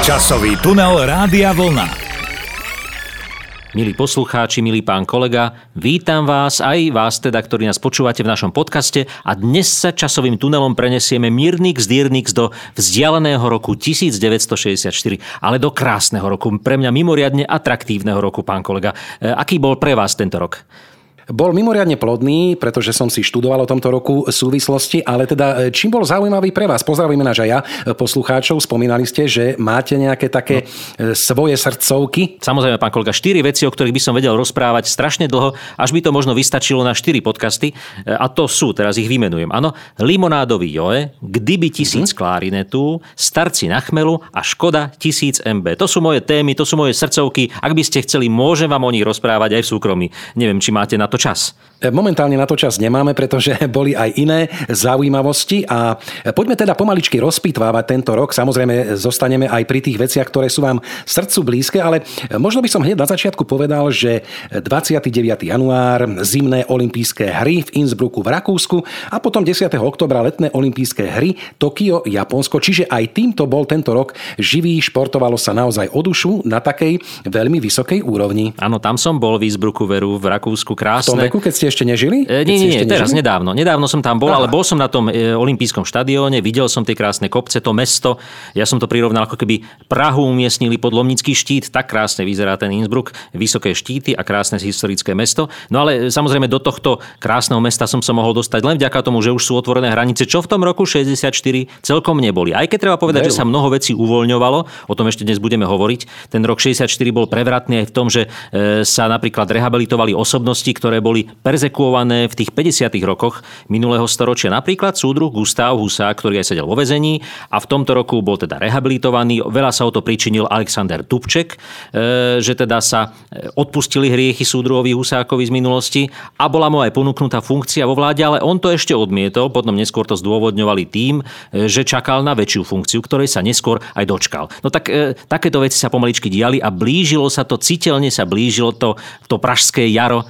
Časový tunel Rádia Vlna. Milí poslucháči, milý pán kolega, vítam vás, aj vás teda, ktorí nás počúvate v našom podcaste, a dnes sa časovým tunelom prenesieme Mirnix Dyrnix do vzdialeného roku 1964, ale do krásneho roku, pre mňa mimoriadne atraktívneho roku, pán kolega. Aký bol pre vás tento rok? Bol mimoriadne plodný, pretože som si študoval o tomto roku súvislosti, ale teda čím bol zaujímavý pre vás? Pozdravíme náš aj ja, poslucháčov. Spomínali ste, že máte nejaké také svoje srdcovky? Samozrejme, pán kolega, 4 veci, o ktorých by som vedel rozprávať strašne dlho, až by to možno vystačilo na 4 podcasty. A to sú, teraz ich vymenujem. Áno, Limonádový Joe, Kdyby tisíc klarinetu, Starci na chmelu a Škoda 1000 MB. To sú moje témy, to sú moje srdcovky. Ak by ste chceli, môžem vám o nich rozprávať aj v súkromí. Neviem, či máte na to čas. Momentálne na to čas nemáme, pretože boli aj iné zaujímavosti, a poďme teda pomaličky rozpitvávať tento rok. Samozrejme, zostaneme aj pri tých veciach, ktoré sú vám srdcu blízke, ale možno by som hneď na začiatku povedal, že 29. január zimné olympijské hry v Innsbrucku v Rakúsku a potom 10. októbra letné olympijské hry Tokio, Japonsko, čiže aj týmto bol tento rok živý, športovalo sa naozaj o dušu na takej veľmi vysokej úrovni. Áno, tam som bol v Innsbrucku, veru, v Rakúsku, krásne. V tom veku, keď ste ešte nežili? Nie, teraz nedávno. Nedávno som tam bol, ale bol som na tom olympijskom štadióne, videl som tie krásne kopce, to mesto. Ja som to prirovnal, ako keby Prahu umiestnili pod Lomnický štít. Tak krásne vyzerá ten Innsbruck, vysoké štíty a krásne historické mesto. No ale samozrejme do tohto krásneho mesta som sa mohol dostať len vďaka tomu, že už sú otvorené hranice, čo v tom roku 64 celkom neboli. Aj keď treba povedať, že sa mnoho vecí uvoľňovalo, o tom ešte dnes budeme hovoriť. Ten rok 64 bol prevratný aj v tom, že sa napríklad rehabilitovali osobnosti, ktoré boli perzekuované v tých 50. rokoch minulého storočia. Napríklad súdruh Gustáv Husák, ktorý aj sedel vo väzení, a v tomto roku bol teda rehabilitovaný. Veľa sa o to pričinil Alexander Dubček, že teda sa odpustili hriechy súdruhovi Husákovi z minulosti, a bola mu aj ponúknutá funkcia vo vláde, ale on to ešte odmietol. Potom neskôr to zdôvodňovali tým, že čakal na väčšiu funkciu, ktorej sa neskôr aj dočkal. No tak takéto veci sa pomaličky diali a blížilo sa to, citeľne sa blížilo to pražské jaro,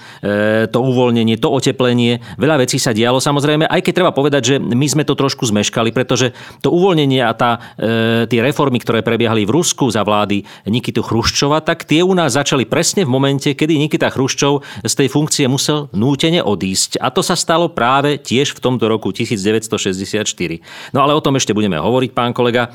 to uvoľnenie, to oteplenie. Veľa vecí sa dialo, samozrejme, aj keď treba povedať, že my sme to trošku zmeškali, pretože to uvoľnenie a tie reformy, ktoré prebiehali v Rusku za vlády Nikitu Chruščova, tak tie u nás začali presne v momente, kedy Nikita Chruščov z tej funkcie musel nútene odísť. A to sa stalo práve tiež v tomto roku 1964. No ale o tom ešte budeme hovoriť, pán kolega.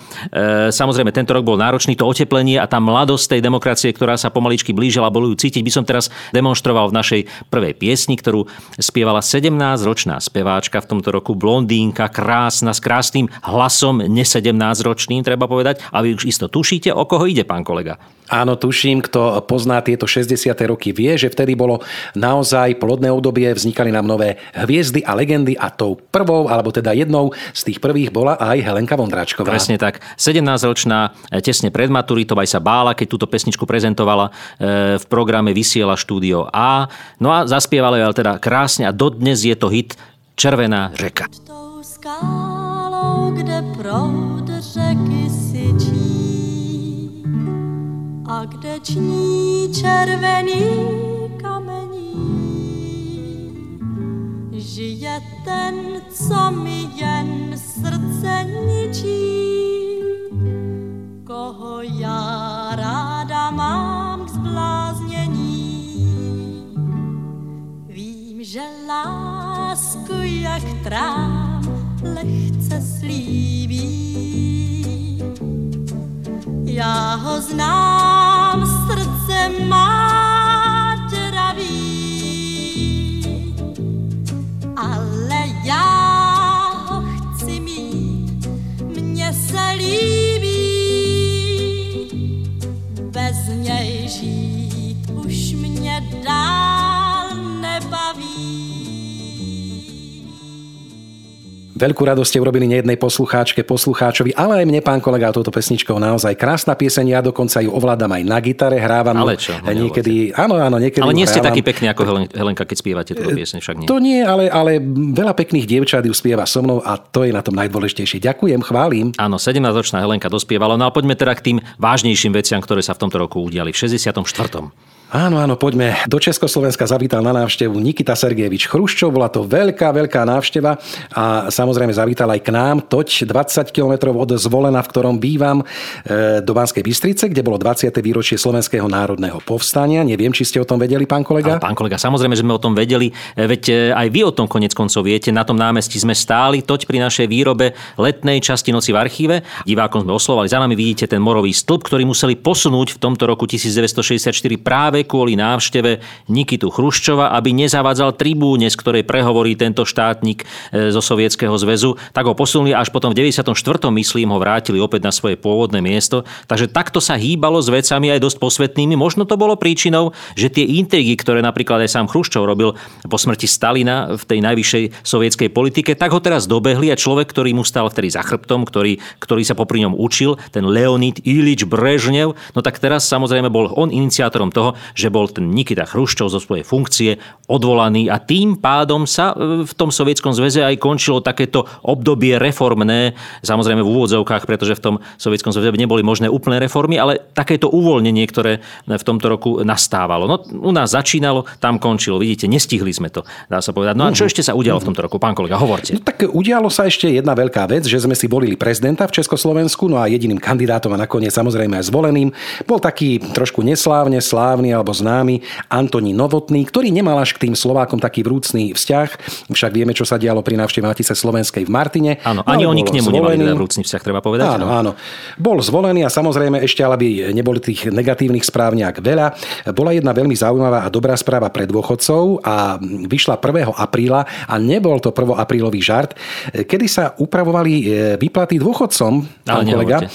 Samozrejme, tento rok bol náročný, to oteplenie a tá mladosť tej demokracie, ktorá sa pomaličky blížila, bolo ju cítiť. By som teraz demonstroval v našej prvej piesni, ktorú spievala 17-ročná speváčka v tomto roku, blondínka, krásna, s krásnym hlasom, ne 17-ročným, treba povedať. A vy už isto tušíte, o koho ide, pán kolega? Áno, tuším, kto pozná tieto 60. roky, vie, že vtedy bolo naozaj plodné obdobie, vznikali nám nové hviezdy a legendy, a tou prvou, alebo teda jednou z tých prvých bola aj Helenka Vondráčková. Presne tak. 17-ročná, tesne pred maturitou, aj sa bála, keď túto pesničku prezentovala v programe Vysiela štúdio A. No a zaspievala ju teda krásne a dodnes je to hit Červená řeka. Tou skálou, kde proud řeky syčí, a kde ční červený kamení, žije ten, co mi jen srdce ničí. Koho já ráda mám k zbláznění, vím, že lásku jak trám lehce slíbí. Já ho znám, srdce má děravý, ale já ho chci mít, mně se líbí. Bez něj žít už mě dál nebaví. Veľkú radosť ste urobili nejednej poslucháčke, poslucháčovi, ale aj mne, pán kolega, touto pesničkou. Naozaj krásna pieseň, ja dokonca ju ovládam aj na gitare, hrávam. Ale čo? Niekedy, áno, niekedy. Ale nie ste taký pekný ako Helenka, keď spievate túto pieseň, však nie. To nie, ale veľa pekných dievčat ju spieva so mnou a to je na tom najdôležitejšie. Ďakujem, chválim. Áno, 17-ročná Helenka dospievala. No a poďme teda k tým vážnejším veciam, ktoré sa v tomto roku udiali v 64. Áno, áno, poďme. Do Československa zavítal na návštevu Nikita Sergejevič Chruščov. Bola to veľká, veľká návšteva a samozrejme zavítal aj k nám, toť 20 km od Zvolena, v ktorom bývam, do Banskej Bystrice, kde bolo 20. výročie Slovenského národného povstania. Neviem, či ste o tom vedeli, pán kolega? Ale pán kolega, samozrejme, že sme o tom vedeli, veď aj vy o tom konec koncov viete. Na tom námestí sme stáli, toť pri našej výrobe letnej časti Noci v archíve. Divákom sme oslovali, za nami vidíte ten morový stĺp, ktorý museli posunúť v tomto roku 1964 práve kvôli návšteve Nikitu Chruščova, aby nezavádzal tribúne, z ktorej prehovorí tento štátnik zo Sovietskeho zväzu, tak ho posunuli až potom v 94. myslím ho vrátili opäť na svoje pôvodné miesto. Takže takto sa hýbalo s vecami aj dosť posvetnými. Možno to bolo príčinou, že tie intrigy, ktoré napríklad aj sám Chruščov robil po smrti Stalina v tej najvyššej sovietskej politike, tak ho teraz dobehli a človek, ktorý mu stal vtedy za chrbtom, ktorý sa popri ňom učil, ten Leonid Iljič Brežnev, no tak teraz samozrejme bol on iniciátorom toho, že bol ten Nikita Chruščov zo svojej funkcie odvolaný a tým pádom sa v tom Sovietskom zväze aj končilo takéto obdobie reformné, samozrejme v úvodzovkách, pretože v tom Sovietskom zväze neboli možné úplné reformy, ale takéto uvoľnenie, ktoré v tomto roku nastávalo. No u nás začínalo, tam končilo. Vidíte, nestihli sme to, dá sa povedať. No a čo ešte sa udialo v tomto roku? Pán kolega, hovorte. No tak udialo sa ešte jedna veľká vec, že sme si volili prezidenta v Československu, no a jediným kandidátom a nakoniec samozrejme aj zvoleným bol taký trošku neslávne slávny alebo známy Antonín Novotný, ktorý nemal až k tým Slovákom taký vrúcný vzťah. Však vieme, čo sa dialo pri návšteve Matice Slovenskej v Martine. Áno, ani oni k nemu nemali vrúcný vzťah, treba povedať. Áno, áno. Bol zvolený a samozrejme ešte, ale by neboli tých negatívnych správ nejak veľa. Bola jedna veľmi zaujímavá a dobrá správa pre dôchodcov a vyšla 1. apríla a nebol to 1. aprílový žart, kedy sa upravovali výplaty dôchodcom, pán kolega.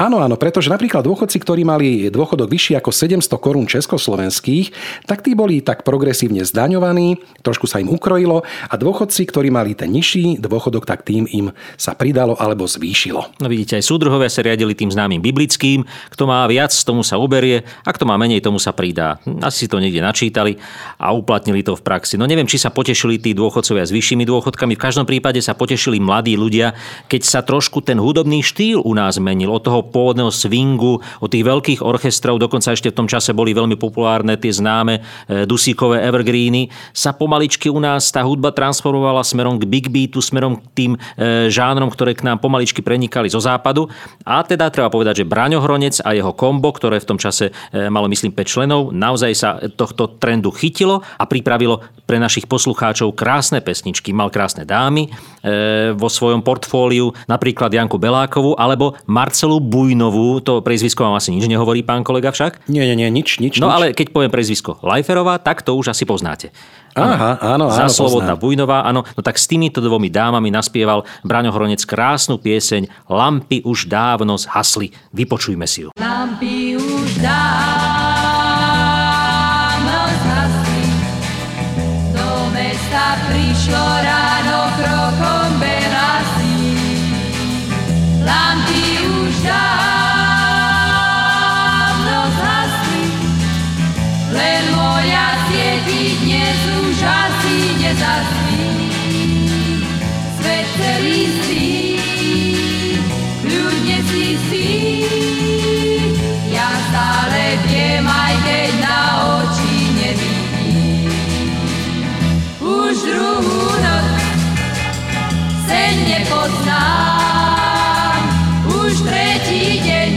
Áno, áno, pretože napríklad dôchodci, ktorí mali dôchodok vyšší ako 700 korún československých, tak tí boli tak progresívne zdaňovaní, trošku sa im ukrojilo a dôchodci, ktorí mali ten nižší dôchodok, tak tým im sa pridalo alebo zvýšilo. No vidíte, aj súdruhovia sa riadili tým známym biblickým, kto má viac, tomu sa uberie a kto má menej, tomu sa pridá. Asi si to niekde načítali a uplatnili to v praxi. No neviem, či sa potešili tí dôchodcovia s vyššími dôchodkami, v každom prípade sa potešili mladí ľudia, keď sa trošku ten hudobný štýl u nás menil od toho pôvodného swingu, od tých veľkých orchestrov, dokonca ešte v tom čase boli veľmi populárne tie známe dusíkové evergreeny, sa pomaličky u nás tá hudba transformovala smerom k big beatu, smerom k tým žánrom, ktoré k nám pomaličky prenikali zo západu. A teda treba povedať, že Braňo Hronec a jeho kombo, ktoré v tom čase malo myslím 5 členov, naozaj sa tohto trendu chytilo a pripravilo pre našich poslucháčov krásne pesničky. Mal krásne dámy vo svojom portfóliu, napríklad Janku Belákovu alebo Marcelu Bujnovú, to priezvisko vám asi nič nehovorí, pán kolega, však? Nie, nič. No ale keď poviem priezvisko Lajferová, tak to už asi poznáte. Áno, Slobodná Bujnová, áno. No tak s týmito dvomi dámami naspieval Braňo Hronec krásnu pieseň Lampy už dávno zhasly. Vypočujme si ju. Lampy už dávno zhasly, do mesta prišlo ráno krokom berasy. Lampy už dávno zhasli, len moja svieti dnes už asi nezaspí. Svet celý spí, kľudne si spí, ja stále viem, aj keď na oči nevidím. Už druhú noc sen nepoznám, už tretí deň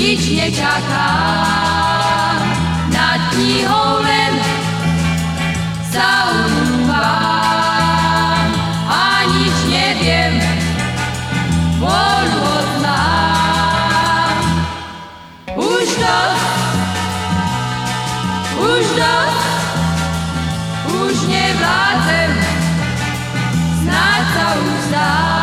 nič nečakám, nad knihou len sa umývam a nič neviem, voľu odmám. Už dosť, už nevládzem, snáď sa uzdám.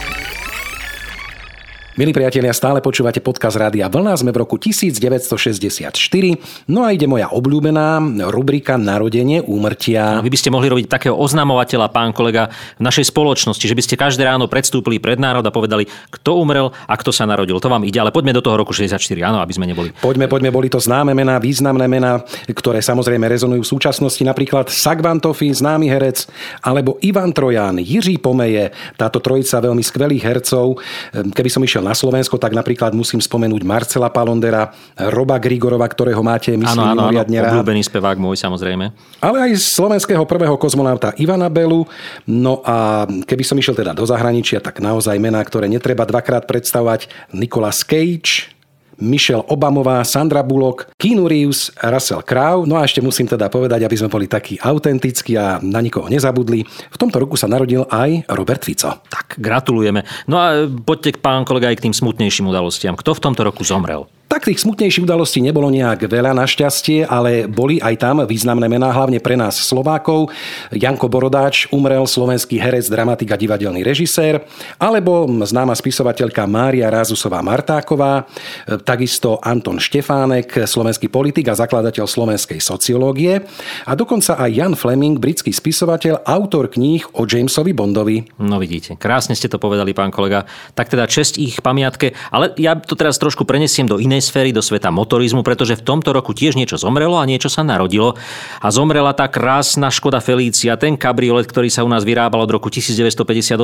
Milí priatelia, stále počúvate podcast Rádia Vlna, sme v roku 1964, no a ide moja obľúbená rubrika Narodenie, úmrtia. Vy by ste mohli robiť takého oznamovateľa, pán kolega, v našej spoločnosti, že by ste každé ráno predstúpili pred národ a povedali, kto umrel a kto sa narodil. To vám ide, ale poďme do toho roku 64, áno, aby sme neboli. Poďme, boli to známe mená, významné mená, ktoré samozrejme rezonujú v súčasnosti, napríklad Sakvasa Tofi, známy herec, alebo Ivan Trojan, Jiří Pomeje, táto trojica veľmi skvelých hercov. Keby som išiel na Slovensko, tak napríklad musím spomenúť Marcela Palondera, Roba Grigorova, ktorého máte, myslím, mimoriadne rád. Áno, obľúbený spevák môj, samozrejme. Ale aj slovenského prvého kozmonauta Ivana Belu. No a keby som išiel teda do zahraničia, tak naozaj mená, ktoré netreba dvakrát predstavovať. Nicolas Cage, Michelle Obamová, Sandra Bullock, Keanu Reeves, Russell Crowe. No a ešte musím teda povedať, aby sme boli takí autentickí a na nikoho nezabudli. V tomto roku sa narodil aj Robert Fico. Tak, gratulujeme. No a poďte, pán kolega, aj k tým smutnejším udalostiam. Kto v tomto roku zomrel? Tak tých smutnejších udalostí nebolo nejak veľa našťastie, ale boli aj tam významné mená, hlavne pre nás Slovákov. Janko Borodáč umrel, slovenský herec, dramatik a divadelný režisér, alebo známa spisovateľka Mária Rázusová Martáková, takisto Anton Štefánek, slovenský politik a zakladateľ slovenskej sociológie a dokonca aj Jan Fleming, britský spisovateľ, autor kníh o Jamesovi Bondovi. No vidíte, krásne ste to povedali, pán kolega. Tak teda česť ich pamiatke, ale ja to teraz trošku prenesiem do inej sféry, do sveta motorizmu, pretože v tomto roku tiež niečo zomrelo a niečo sa narodilo. A zomrela tá krásna Škoda Felícia, ten kabriolet, ktorý sa u nás vyrábal od roku 1958.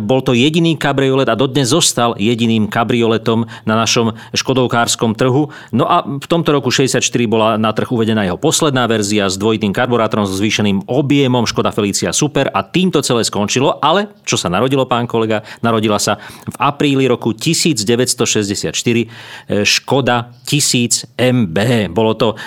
Bol to jediný kabriolet a dodnes zostal jediným kabrioletom na našom škodovkárskom trhu. No a v tomto roku 64 bola na trh uvedená jeho posledná verzia s dvojitým karburátorom, so zvýšeným objemom, Škoda Felícia Super, a týmto celé skončilo. Ale čo sa narodilo, pán kolega? Narodila sa v apríli roku 1964 Škoda 1000 MB. Bolo to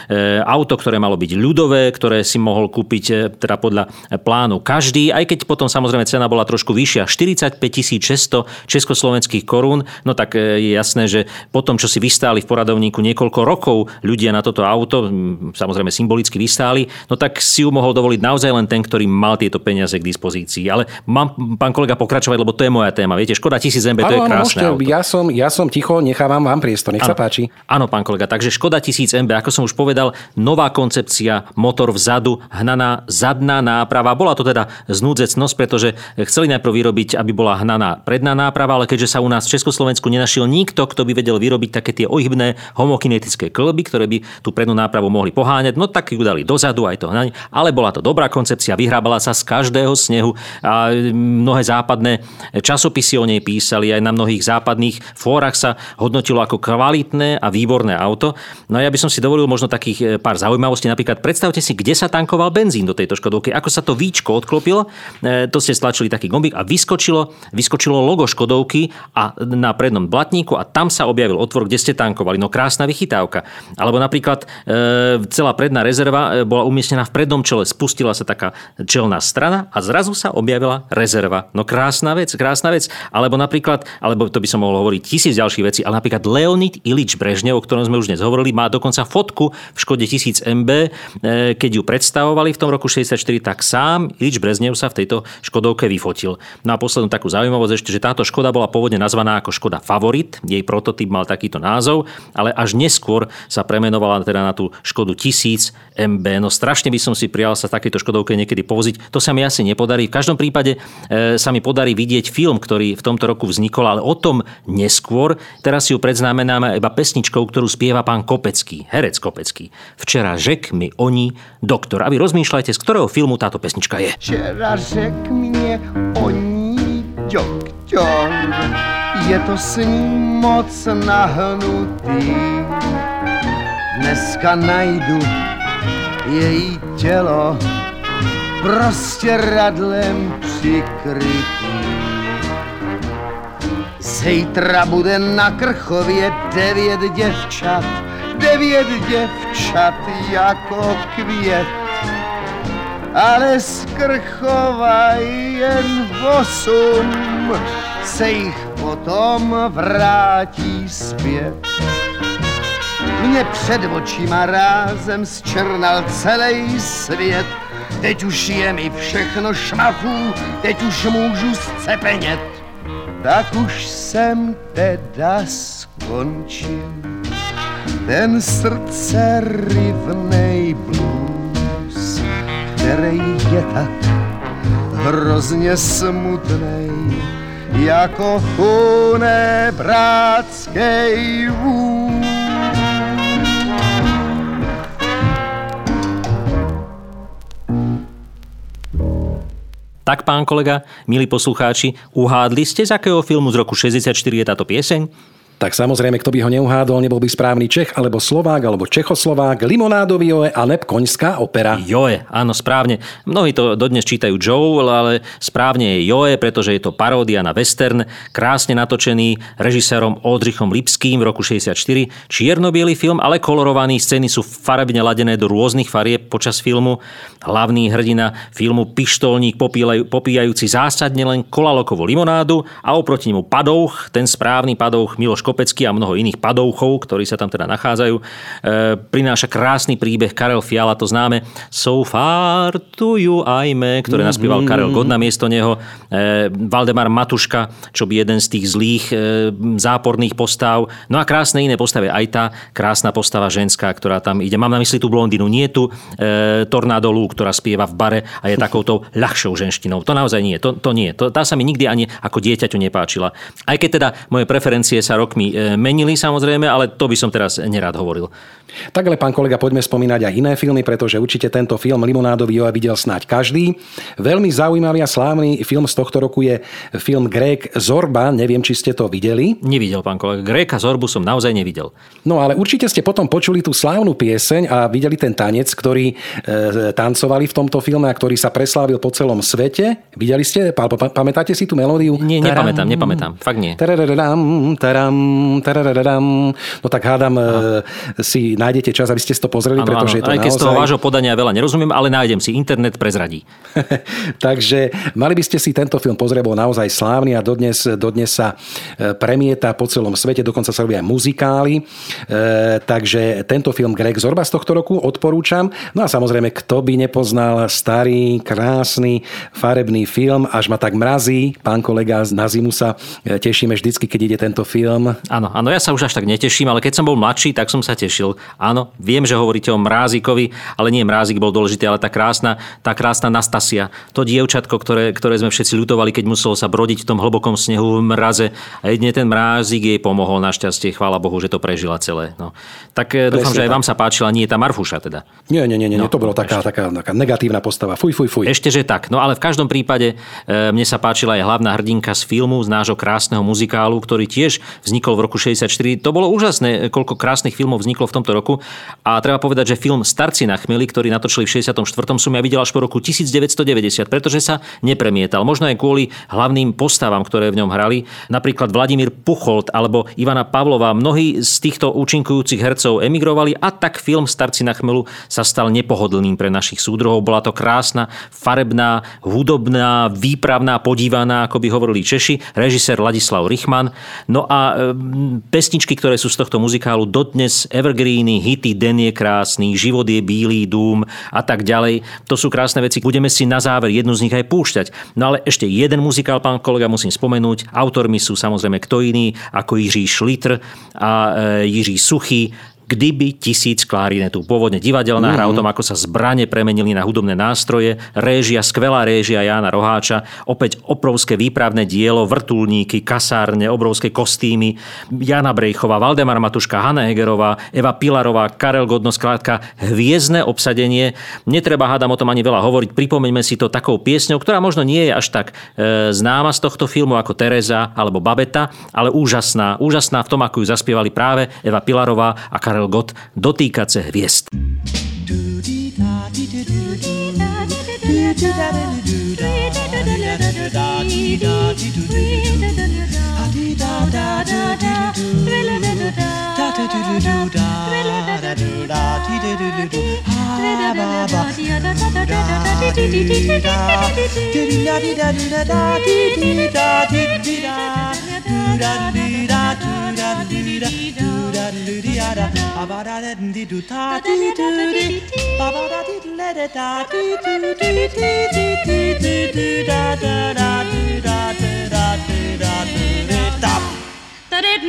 auto, ktoré malo byť ľudové, ktoré si mohol kúpiť teda podľa plánu každý, aj keď potom samozrejme cena bola trošku vyššia, 45 600 československých korún. No tak je jasné, že potom, čo si vystáli v poradovníku niekoľko rokov ľudia na toto auto, samozrejme symbolicky vystáli, no tak si ju mohol dovoliť naozaj len ten, ktorý mal tieto peniaze k dispozícii. Ale mám, pán kolega, pokračovať, lebo to je moja téma. Viete, Škoda 1000 MB, to je krásne auto. Ja som ticho, nechávam vám priestor. Nech sa páči. Áno, pán kolega, takže Škoda 1000 MB, ako som už povedal, nová koncepcia, motor vzadu, hnaná zadná náprava. Bola to teda znúdzecnosť, pretože chceli najprv vyrobiť, aby bola hnaná predná náprava, ale keďže sa u nás v Československu nenašiel nikto, kto by vedel vyrobiť také tie ohybné homokinetické kĺby, ktoré by tú prednú nápravu mohli poháňať, no tak ju dali dozadu, aj to hnaň, ale bola to dobrá koncepcia, vyhrábala sa z každého snehu a mnohé západné časopisy o nej písali, aj na mnohých západných fórach sa hodnotilo ako kvalitné a výborné auto. No a ja by som si dovolil možno takých pár zaujímavostí. Napríklad predstavte si, kde sa tankoval benzín do tejto Škodovky. Ako sa to víčko odklopilo, to ste stlačili taký gombík a vyskočilo logo Škodovky a na prednom blatníku a tam sa objavil otvor, kde ste tankovali. No krásna vychytávka. Alebo napríklad celá predná rezerva bola umiestnená v prednom čele. Spustila sa taká čelná strana a zrazu sa objavila rezerva. No krásna vec. Alebo napríklad, alebo to by som mohol hovoriť tisíc ďalších vecí, ale napríklad Leonid Iljič Brežnev, o ktorom sme už dnes hovorili, má dokonca fotku v Škode 1000 MB. Keď ju predstavovali v tom roku 64, tak sám Iljič Brežnev sa v tejto Škodovke vyfotil. No a poslednú takú zaujímavosť ešte, že táto Škoda bola pôvodne nazvaná ako Škoda Favorit. Jej prototyp mal takýto názov, ale až neskôr sa premenovala teda na tú Škodu 1000 MB. No strašne by som si prial sa takéto Škodovke niekedy povziť. To sa mi asi nepodarí. V každom prípade sa mi podarí vidieť film, ktorý v tomto roku vznikol, ale o tom neskôr. Teraz si ju predznamenáme iba pesničkou, ktorú spieva pán Kopecký, herec Kopecký. Včera řek mi o ní doktor. A vy rozmýšľajte, z ktorého filmu táto pesnička je. Včera řek mne o ní doktor, je to s ním moc nahnutý. Dneska najdu její tělo prostěradlem přikrytý. Zítra bude na Krchově 9 děvčat jako květ, ale z Krchova jen 8 se jich potom vrátí zpět. Mně před očima rázem zčernal celý svět, teď už je mi všechno šmafů, teď už můžu zcepenět. tak už jsem teda skončil ten srdce rivnej blues, který je tak hrozně smutnej jako chuné bratskej vůz. Tak, pán kolega, milí poslucháči, uhádli ste, z akého filmu z roku 64 je táto pieseň? Tak samozrejme, kto by ho neuhádol, nebol by správny Čech, alebo Slovák, alebo Čechoslovák, Limonádový Joe a neb koňská opera. Joe, áno, správne. Mnohí to dodnes čítajú Joe, ale správne je Joe, pretože je to paródia na western, krásne natočený režisérom Oldřichom Lipským v roku 64. Čierno-bielý film, ale kolorovaný, scény sú farebne ladené do rôznych farieb počas filmu. Hlavný hrdina filmu pištolník popíjajúci zásadne len kolalokovú limonádu a oproti nemu padouch, ten správny padouch Miloš Kopecký a mnoho iných padouchov, ktorí sa tam teda nachádzajú. Prináša krásny príbeh Karel Fiala, to známe So far to you I'm, ktoré naspieval Karel Gott na miesto neho. Waldemar Matuška, čo by jeden z tých zlých záporných postav. No a krásne iné postavy. Aj tá krásna postava ženská, ktorá tam ide. Mám na mysli tú blondinu, nie tú tornádolu, ktorá spieva v bare a je takouto ľahšou ženštinou. To naozaj nie. To nie. Tá sa mi nikdy ani ako dieťaťu nepáčila. Aj keď teda moje preferencie sa rokmi menili samozrejme, ale to by som teraz nerád hovoril. Tak ale, pán kolega, poďme spomínať aj iné filmy, pretože určite tento film Limonádový Joe videl snáď každý. Veľmi zaujímavý a slávny film z tohto roku je film Grék Zorba. Neviem, či ste to videli. Nevidel, pán kolega. Gréka Zorbu som naozaj nevidel. No ale určite ste potom počuli tú slávnu pieseň a videli ten tanec, ktorý tancovali v tomto filme a ktorý sa preslávil po celom svete. Videli ste? Pamätáte si tú melódiu? Nie, nepamätám. Fakt nie. No tak hádam, si nájdete čas, aby ste si to pozreli, ano, pretože ano. Je to aj naozaj... Aj keď z toho vášho podania veľa nerozumiem, ale nájdem si, internet prezradí. Takže mali by ste si tento film pozrieť, bol naozaj slávny a dodnes sa premieta po celom svete, dokonca sa robia aj muzikály. Takže tento film Grék Zorba z tohto roku odporúčam. No a samozrejme, kto by nepoznal starý, krásny, farebný film, až ma tak mrazí, pán kolega, na zimu sa tešíme vždycky, keď ide tento film. Áno, ja sa už až tak neteším, ale keď som bol mladší, tak som sa tešil. Áno, viem, že hovoríte o Mrázikovi, ale nie Mrázik bol dôležitý, ale tá krásna Nastasia. To dievčatko, ktoré sme všetci ľutovali, keď muselo sa brodiť v tom hlbokom snehu v mraze. A jedine ten Mrázik jej pomohol, našťastie, chvála Bohu, že to prežila celé. No. Tak dúfam, že aj vám sa páčila, nie tá Marfúša teda. Nie, to bola taká negatívna postava. Fuj. Ešte že tak. No ale v každom prípade mne sa páčila aj hlavná hrdinka z filmu, z nášho krásneho muzikálu, ktorý tiež vznikol v roku 64. To bolo úžasné, koľko krásnych filmov vzniklo v tomto roku. A treba povedať, že film Starci na chmeli, ktorý natočili v 64. som ja videl až po roku 1990, pretože sa nepremietal. Možno aj kvôli hlavným postavám, ktoré v ňom hrali, napríklad Vladimír Pucholt alebo Ivana Pavlová. Mnohí z týchto účinkujúcich hercov emigrovali a tak film Starci na chmelu sa stal nepohodlným pre našich súdruhov. Bola to krásna, farebná, hudobná, výpravná, podívaná, ako by hovorili Češi, režisér Ladislav Richman. No a pesničky, ktoré sú z tohto muzikálu dodnes evergreeny, hity Den je krásny, Život je bílý dům a tak ďalej. To sú krásne veci. Budeme si na záver jednu z nich aj púšťať. No ale ešte jeden muzikál, pán kolega, musím spomenúť. Autormi sú samozrejme kto iný ako Jiří Šlitr a Jiří Suchý. Kdyby 1000 klarinetov. Pôvodne divadelná hra o tom, ako sa zbrane premenili na hudobné nástroje. Réžia, skvelá réžia Jána Roháča. Opäť obrovské výpravné dielo, vrtuľníky, kasárne, obrovské kostýmy. Jana Brejchová, Waldemar Matuška, Hanna Hegerová, Eva Pilarová, Karel Gott, skrátka hviezdne obsadenie. Netreba hádam o tom ani veľa hovoriť. Pripomeňme si to takou piesňou, ktorá možno nie je až tak známa z tohto filmu ako Tereza alebo Babeta, ale úžasná v tom, ako ju zaspievali práve Eva Pilarová a Karel Gott, Dotýkať se hviezd. Nebezpečné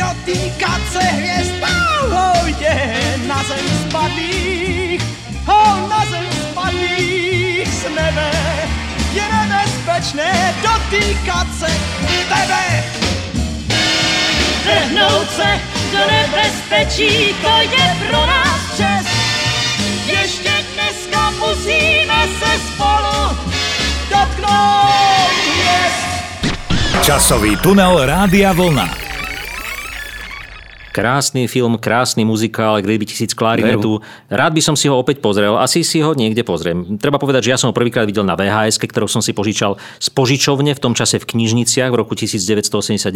dotýkat se hvězd, oh yeah, na zem spadlých, oh na zem spadlých z nebe, je nebezpečné dotýkat se tebe. Vrhnout se do nebezpečí, to je pro nás čest, ještě dneska musíme se spolu dotknout hvězd. Časový tunel Rádia Vlna. Krásny film, krásny muzikál, Kdyby tisíc klarinetu. Rád by som si ho opäť pozrel. Asi si ho niekde pozriem. Treba povedať, že ja som ho prvýkrát videl na VHS-ke, ktorú som si požičal z požičovne, v tom čase v knižniciach. V roku 1989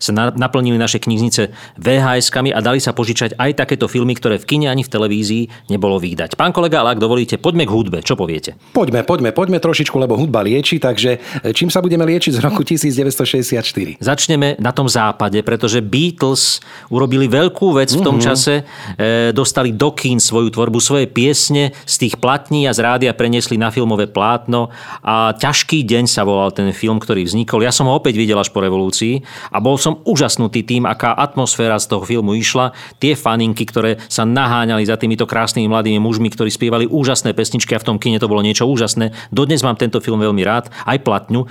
sa naplnili naše knižnice VHS-kami a dali sa požičať aj takéto filmy, ktoré v kine ani v televízii nebolo vidieť. Pán kolega, ale ak dovolíte, poďme k hudbe. Čo poviete? Poďme trošičku, lebo hudba lieči, takže čím sa budeme liečiť z roku 1964? Začneme na tom západe, pretože Beatles urobili veľkú vec v tom čase. Dostali do kín svoju tvorbu, svoje piesne z tých platní a z rádia preniesli na filmové plátno. A Ťažký deň sa volal ten film, ktorý vznikol. Ja som ho opäť videl až po revolúcii a bol som úžasnutý tým, aká atmosféra z toho filmu išla. Tie faninky, ktoré sa naháňali za týmito krásnymi mladými mužmi, ktorí spievali úžasné pesničky a v tom kine to bolo niečo úžasné. Dodnes mám tento film veľmi rád. Aj platňu,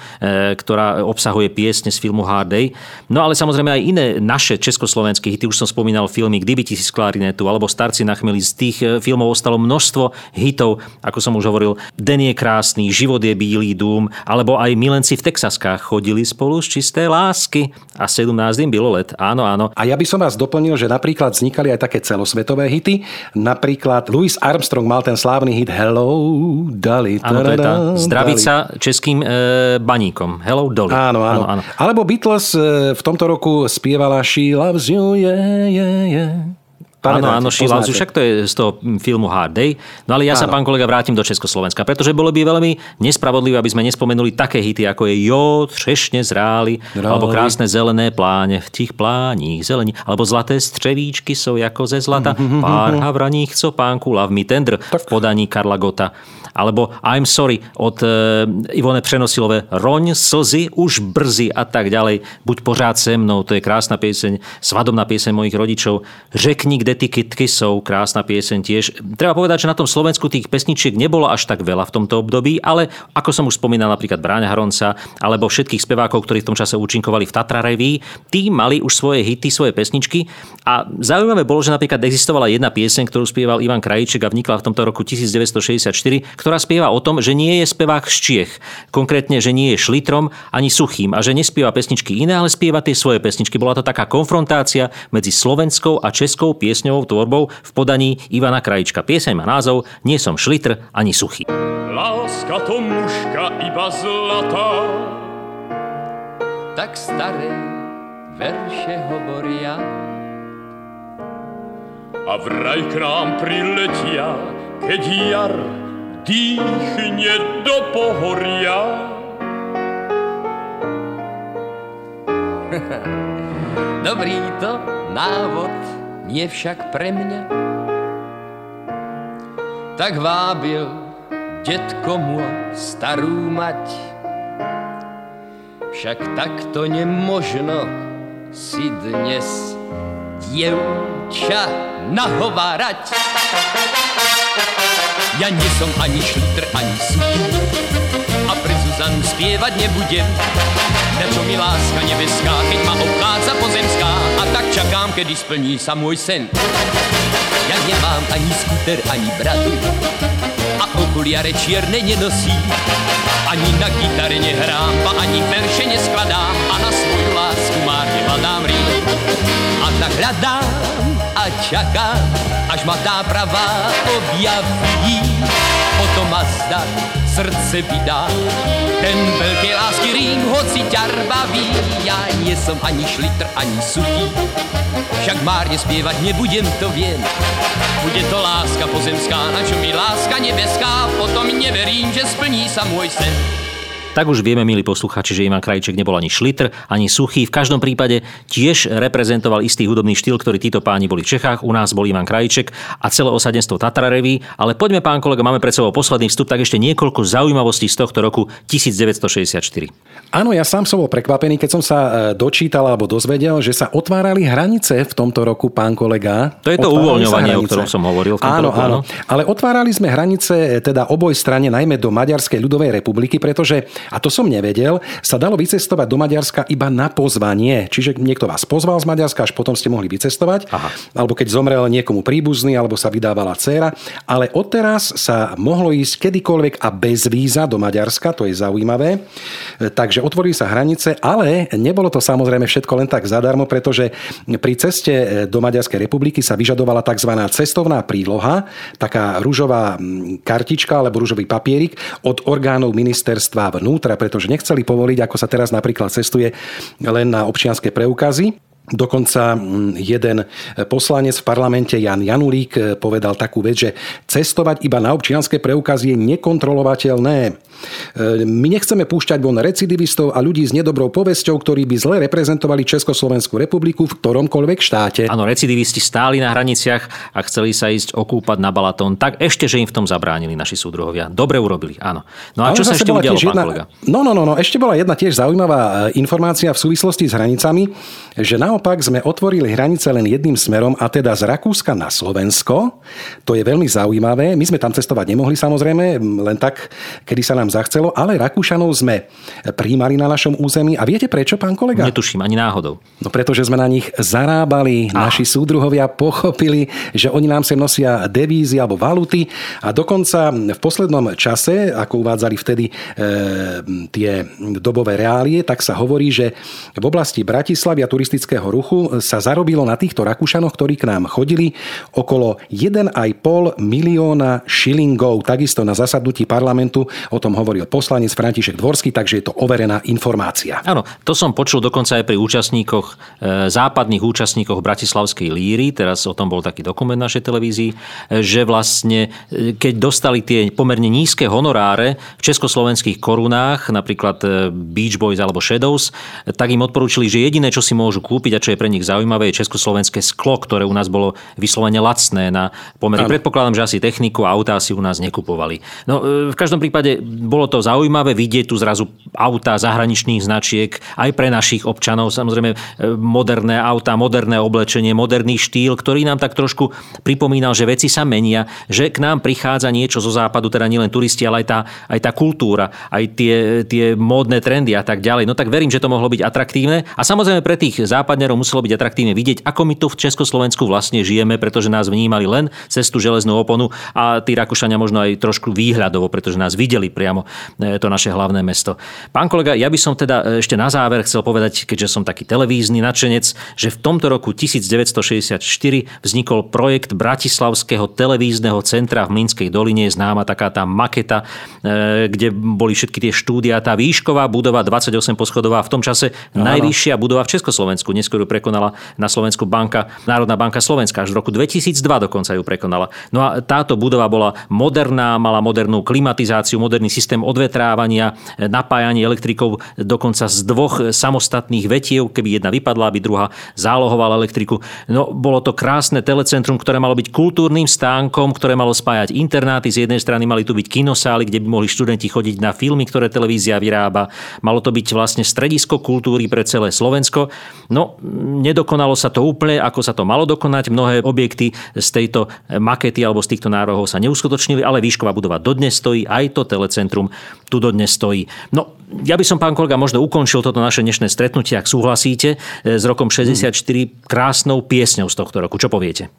ktorá obsahuje piesne z filmu Hard Day. No ale samozrejme aj iné naše československé hity. Už som spomínal filmy Kdyby tisíc klarinetu alebo Starci na chmeli. Z tých filmov ostalo množstvo hitov, ako som už hovoril. Den je krásny, Život je bílý dům, alebo aj Milenci v Texaskách chodili spolu z čisté lásky a 17. bylo let. Áno. A ja by som vás doplnil, že napríklad vznikali aj také celosvetové hity. Napríklad Louis Armstrong mal ten slávny hit Hello Dolly. Áno, to je tá zdravica českým baníkom. Hello Dolly. Áno. Alebo Beatles v tomto roku spievala She Loves You. Áno, She Loves You, však to je z toho filmu Hard Day. No ale ja sa, pán kolega, vrátim do Československa, pretože bolo by veľmi nespravodlivé, aby sme nespomenuli také hity, ako je Jo, třešne zráli, alebo Krásne zelené pláne, v tých pláních zelení, alebo Zlaté střevíčky sú ako ze zlata, pár havraních copánku, Love Me Tender v podaní Karla Gotta, alebo I'm Sorry od Ivone Přenosilové, Roň slzy už brzy a tak ďalej, Buď pořád se mnou, to je krásna pieseň, svadobná pieseň mojich rodičov, Řekni, kde ty kytky sú, krásna pieseň tiež. Treba povedať, že na tom Slovensku tých pesničiek nebolo až tak veľa v tomto období, ale ako som už spomínal, napríklad Braňa Hronca alebo všetkých spevákov, ktorí v tom čase účinkovali v Tatra Reví, tí mali už svoje hity, svoje pesničky a zaujímavé bolo, že napríklad existovala jedna pieseň, ktorú spieval Ivan Krajíček a vnikla v tomto roku 1964, ktorá spieva o tom, že nie je spevák z Čiech. Konkrétne, že nie je šlitrom ani suchým a že nespieva pesničky iné, ale spieva tie svoje pesničky. Bola to taká konfrontácia medzi slovenskou a českou piesňovou tvorbou v podaní Ivana Krajíčka. Pieseň má názov Nie som šlitr ani suchý. Láska to mužka iba zlatá, tak staré verše hovoria. A vraj k nám priletia, keď jar dýchne do pohoria. Dobrý to návod, nie však pre mňa. Tak vábil detko môj starú mať. Však takto nemožno si dnes dievča nahovárať. Ja nie som ani šlitr, ani suchý a pre Zuzanu spievať nebudem. Dačo mi láska nebeská, keď ma obchádza pozemská, a tak čakám, kedy splní sa môj sen. Ja nemám ani skúter, ani bradu a okuliare čierne nenosím. Ani na gitare nehrám, pa ani verše neskladám a na svoju lásku márne hľadám rým. A tak hľadám a čakám, až ma tá pravá objaví. Potom ma zdar srdce vydá ten veľkej lásky rým, hoci ťa rvaví. Ja nie som ani šlitr, ani suchý, však márne spievať nebudem, to viem. Bude to láska pozemská, na čo mi láska nebeská, potom neverím, že splní sa môj sen. Tak už vieme, milí poslucháči, že Ivan Krajíček nebol ani šlitr, ani suchý. V každom prípade tiež reprezentoval istý hudobný štýl, ktorý títo páni boli v Čechách. U nás bol Ivan Krajíček a celé osadenstvo Tatra Revy. Ale poďme, pán kolega, máme pred sebou posledný vstup, tak ešte niekoľko zaujímavostí z tohto roku 1964. Áno, ja sám som bol prekvapený, keď som sa dočítal alebo dozvedel, že sa otvárali hranice v tomto roku, pán kolega. To je to uvoľňovanie, o ktorom som hovoril v tomto roku. Áno. Ale otvárali sme hranice teda oboj strane, najmä do Maďarskej ľudovej republiky, pretože, a to som nevedel, sa dalo vycestovať do Maďarska iba na pozvanie. Čiže niekto vás pozval z Maďarska, až potom ste mohli vycestovať. Aha. Alebo keď zomrel niekomu príbuzný, alebo sa vydávala dcéra. Ale odteraz sa mohlo ísť kedykoľvek a bez víza do Maďarska, to je zaujímavé. Takže otvorili sa hranice, ale nebolo to samozrejme všetko len tak zadarmo, pretože pri ceste do Maďarskej republiky sa vyžadovala tzv. Cestovná príloha, taká ružová kartička alebo ružový papierik od orgánov ministerstva vnútra, pretože nechceli povoliť, ako sa teraz napríklad cestuje len na občianske preukazy. Dokonca jeden poslanec v parlamente, Jan Janulík, povedal takú vec, že cestovať iba na občianske preukazy je nekontrolovateľné. My nechceme púšťať von recidivistov a ľudí s nedobrou povesťou, ktorí by zle reprezentovali Československú republiku v ktoromkoľvek štáte. Áno, recidivisti stáli na hraniciach a chceli sa ísť okúpať na Balatón. Tak ešte, že im v tom zabránili naši súdruhovia. Dobre urobili, áno. No a čo sa ešte udialo, pán kolega? No, ešte bola jedna tiež zaujímavá informácia v súvislosti s hranicami, že naopak sme otvorili hranice len jedným smerom, a teda z Rakúska na Slovensko. To je veľmi zaujímavé. My sme tam cestovať nemohli, samozrejme, len tak, kedy sa nám zachcelo, ale Rakúšanov sme prijímali na našom území. A viete prečo, pán kolega? Netuším ani náhodou. No pretože sme na nich zarábali. Naši súdruhovia pochopili, že oni nám sem nosia devízy alebo valuty, a dokonca v poslednom čase, ako uvádzali vtedy tie dobové reálie, tak sa hovorí, že v oblasti Bratislavy a turistického ruchu sa zarobilo na týchto Rakúšanoch, ktorí k nám chodili, okolo 1,5 milióna šilingov. Takisto na zasadnutí parlamentu o tom hovoril poslanec František Dvorský, takže je to overená informácia. Áno, to som počul dokonca aj pri účastníkoch, západných účastníkoch Bratislavskej líry, teraz o tom bol taký dokument na našej televízii, že vlastne keď dostali tie pomerne nízke honoráre v československých korunách, napríklad Beach Boys alebo Shadows, tak im odporúčili, že jediné, čo si môžu kúpiť a čo je pre nich zaujímavé, je československé sklo, ktoré u nás bolo vyslovene lacné na pomery. Predpokladám, že asi techniku a autá si u nás nekupovali. No, v každom prípade bolo to zaujímavé vidieť tu zrazu autá zahraničných značiek aj pre našich občanov, samozrejme moderné autá, moderné oblečenie, moderný štýl, ktorý nám tak trošku pripomínal, že veci sa menia, že k nám prichádza niečo zo západu, teda nielen turisti, ale aj tá kultúra, aj tie módne trendy a tak ďalej. No tak verím, že to mohlo byť atraktívne, a samozrejme pre tých západňarov muselo byť atraktívne vidieť, ako my tu v Československu vlastne žijeme, pretože nás vnímali len cez tú železnú oponu, a tí Rakúšania možno aj trošku výhľadovo, pretože nás videli priamo to naše hlavné mesto. Pán kolega, ja by som teda ešte na záver chcel povedať, keďže som taký televízny nadšenec, že v tomto roku 1964 vznikol projekt Bratislavského televízneho centra v Mlynskej doline, známa taká tá maketa, kde boli všetky tie štúdia, tá výšková budova 28 poschodová, v tom čase najvyššia budova v Československu. Neskôr ju prekonala na Slovensku Národná banka Slovenska, až v roku 2002 dokonca ju prekonala. No a táto budova bola moderná, mala modernú klimatizáciu, moderný systém odvetrávania, napájanie elektrikou dokonca z dvoch samostatných vetiev, keby jedna vypadla, aby druhá zálohovala elektriku. No, bolo to krásne telecentrum, ktoré malo byť kultúrnym stánkom, ktoré malo spájať internáty. Z jednej strany mali tu byť kinosály, kde by mohli študenti chodiť na filmy, ktoré televízia vyrába. Malo to byť vlastne stredisko kultúry pre celé Slovensko. No, nedokonalo sa to úplne, ako sa to malo dokonať. Mnohé objekty z tejto makety alebo z týchto nárohov sa neuskutočnili, ale výšková budova dodnes stojí, aj to telecentrum tu dodnes stojí. No, ja by som, pán kolega, možno ukončil toto naše dnešné stretnutie, ak súhlasíte, s rokom 64 krásnou piesňou z tohto roku. Čo poviete?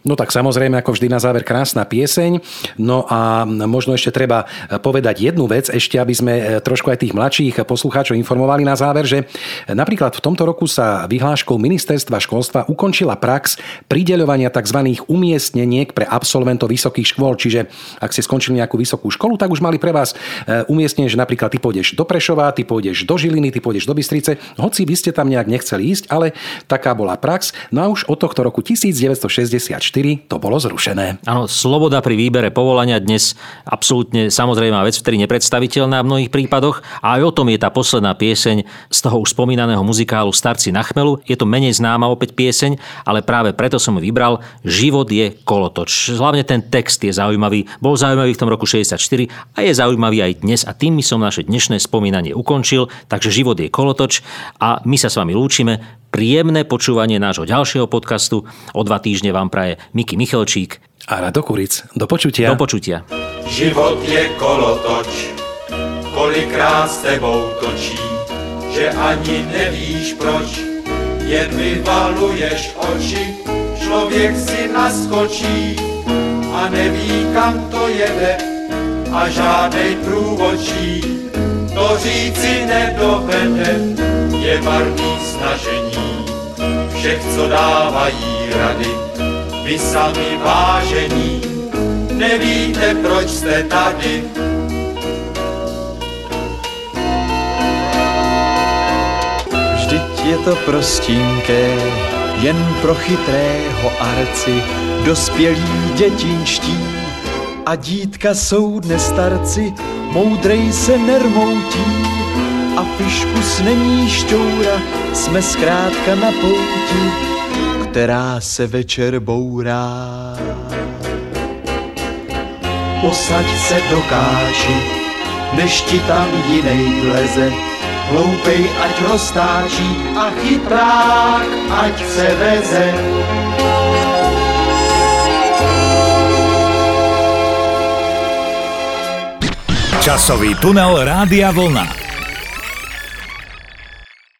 No tak samozrejme, ako vždy na záver krásna pieseň. No a možno ešte treba povedať jednu vec, ešte aby sme trošku aj tých mladších poslucháčov informovali na záver, že napríklad v tomto roku sa vyhláškou Ministerstva školstva ukončila prax prideľovania tzv. Umiestneniek pre absolventov vysokých škôl. Čiže ak ste skončili nejakú vysokú školu, tak už mali pre vás umiestnenie, že napríklad ty pôjdeš do Prešova, ty pôjdeš do Žiliny, ty pôjdeš do Bystrice, hoci vy ste tam nejak nechceli ísť, ale taká bola prax. No a už od tohto roku 1964 2004 to bolo zrušené. Áno, sloboda pri výbere povolania dnes absolútne samozrejmá vec, vtedy nepredstaviteľná v mnohých prípadoch. A aj o tom je tá posledná pieseň z toho už spomínaného muzikálu Starci na chmelu. Je to menej známa opäť pieseň, ale práve preto som ju vybral. Život je kolotoč. Hlavne ten text je zaujímavý. Bol zaujímavý v tom roku 64 a je zaujímavý aj dnes. A tým som naše dnešné spomínanie ukončil. Takže život je kolotoč a my sa s vami lúčime. Príjemné počúvanie nášho ďalšieho podcastu. O 2 týždne vám praje Miky Michalčík a Rado Kuric. Do počutia. Do počutia. Život je kolotoč, kolikrát s tebou točí, že ani nevíš proč, jen vyvaluješ oči. Člověk si naskočí a neví, kam to jede a žádnej průvodčí to říci nedovede, je marný snažení všech, co dávají rady, vy sami vážení, nevíte, proč jste tady. Vždyť je to prostinké, jen pro chytrého arci, dospělí dětinští a dítka jsou dnes starci, moudrej se nermoutí a fiškus není šťoura, jsme zkrátka na pouti, která se večer bourá. Posaď se do káči, než ti tam jinej vleze, hloupej ať roztáčí a chytrák ať se veze. Časový tunel Rádia Vlna.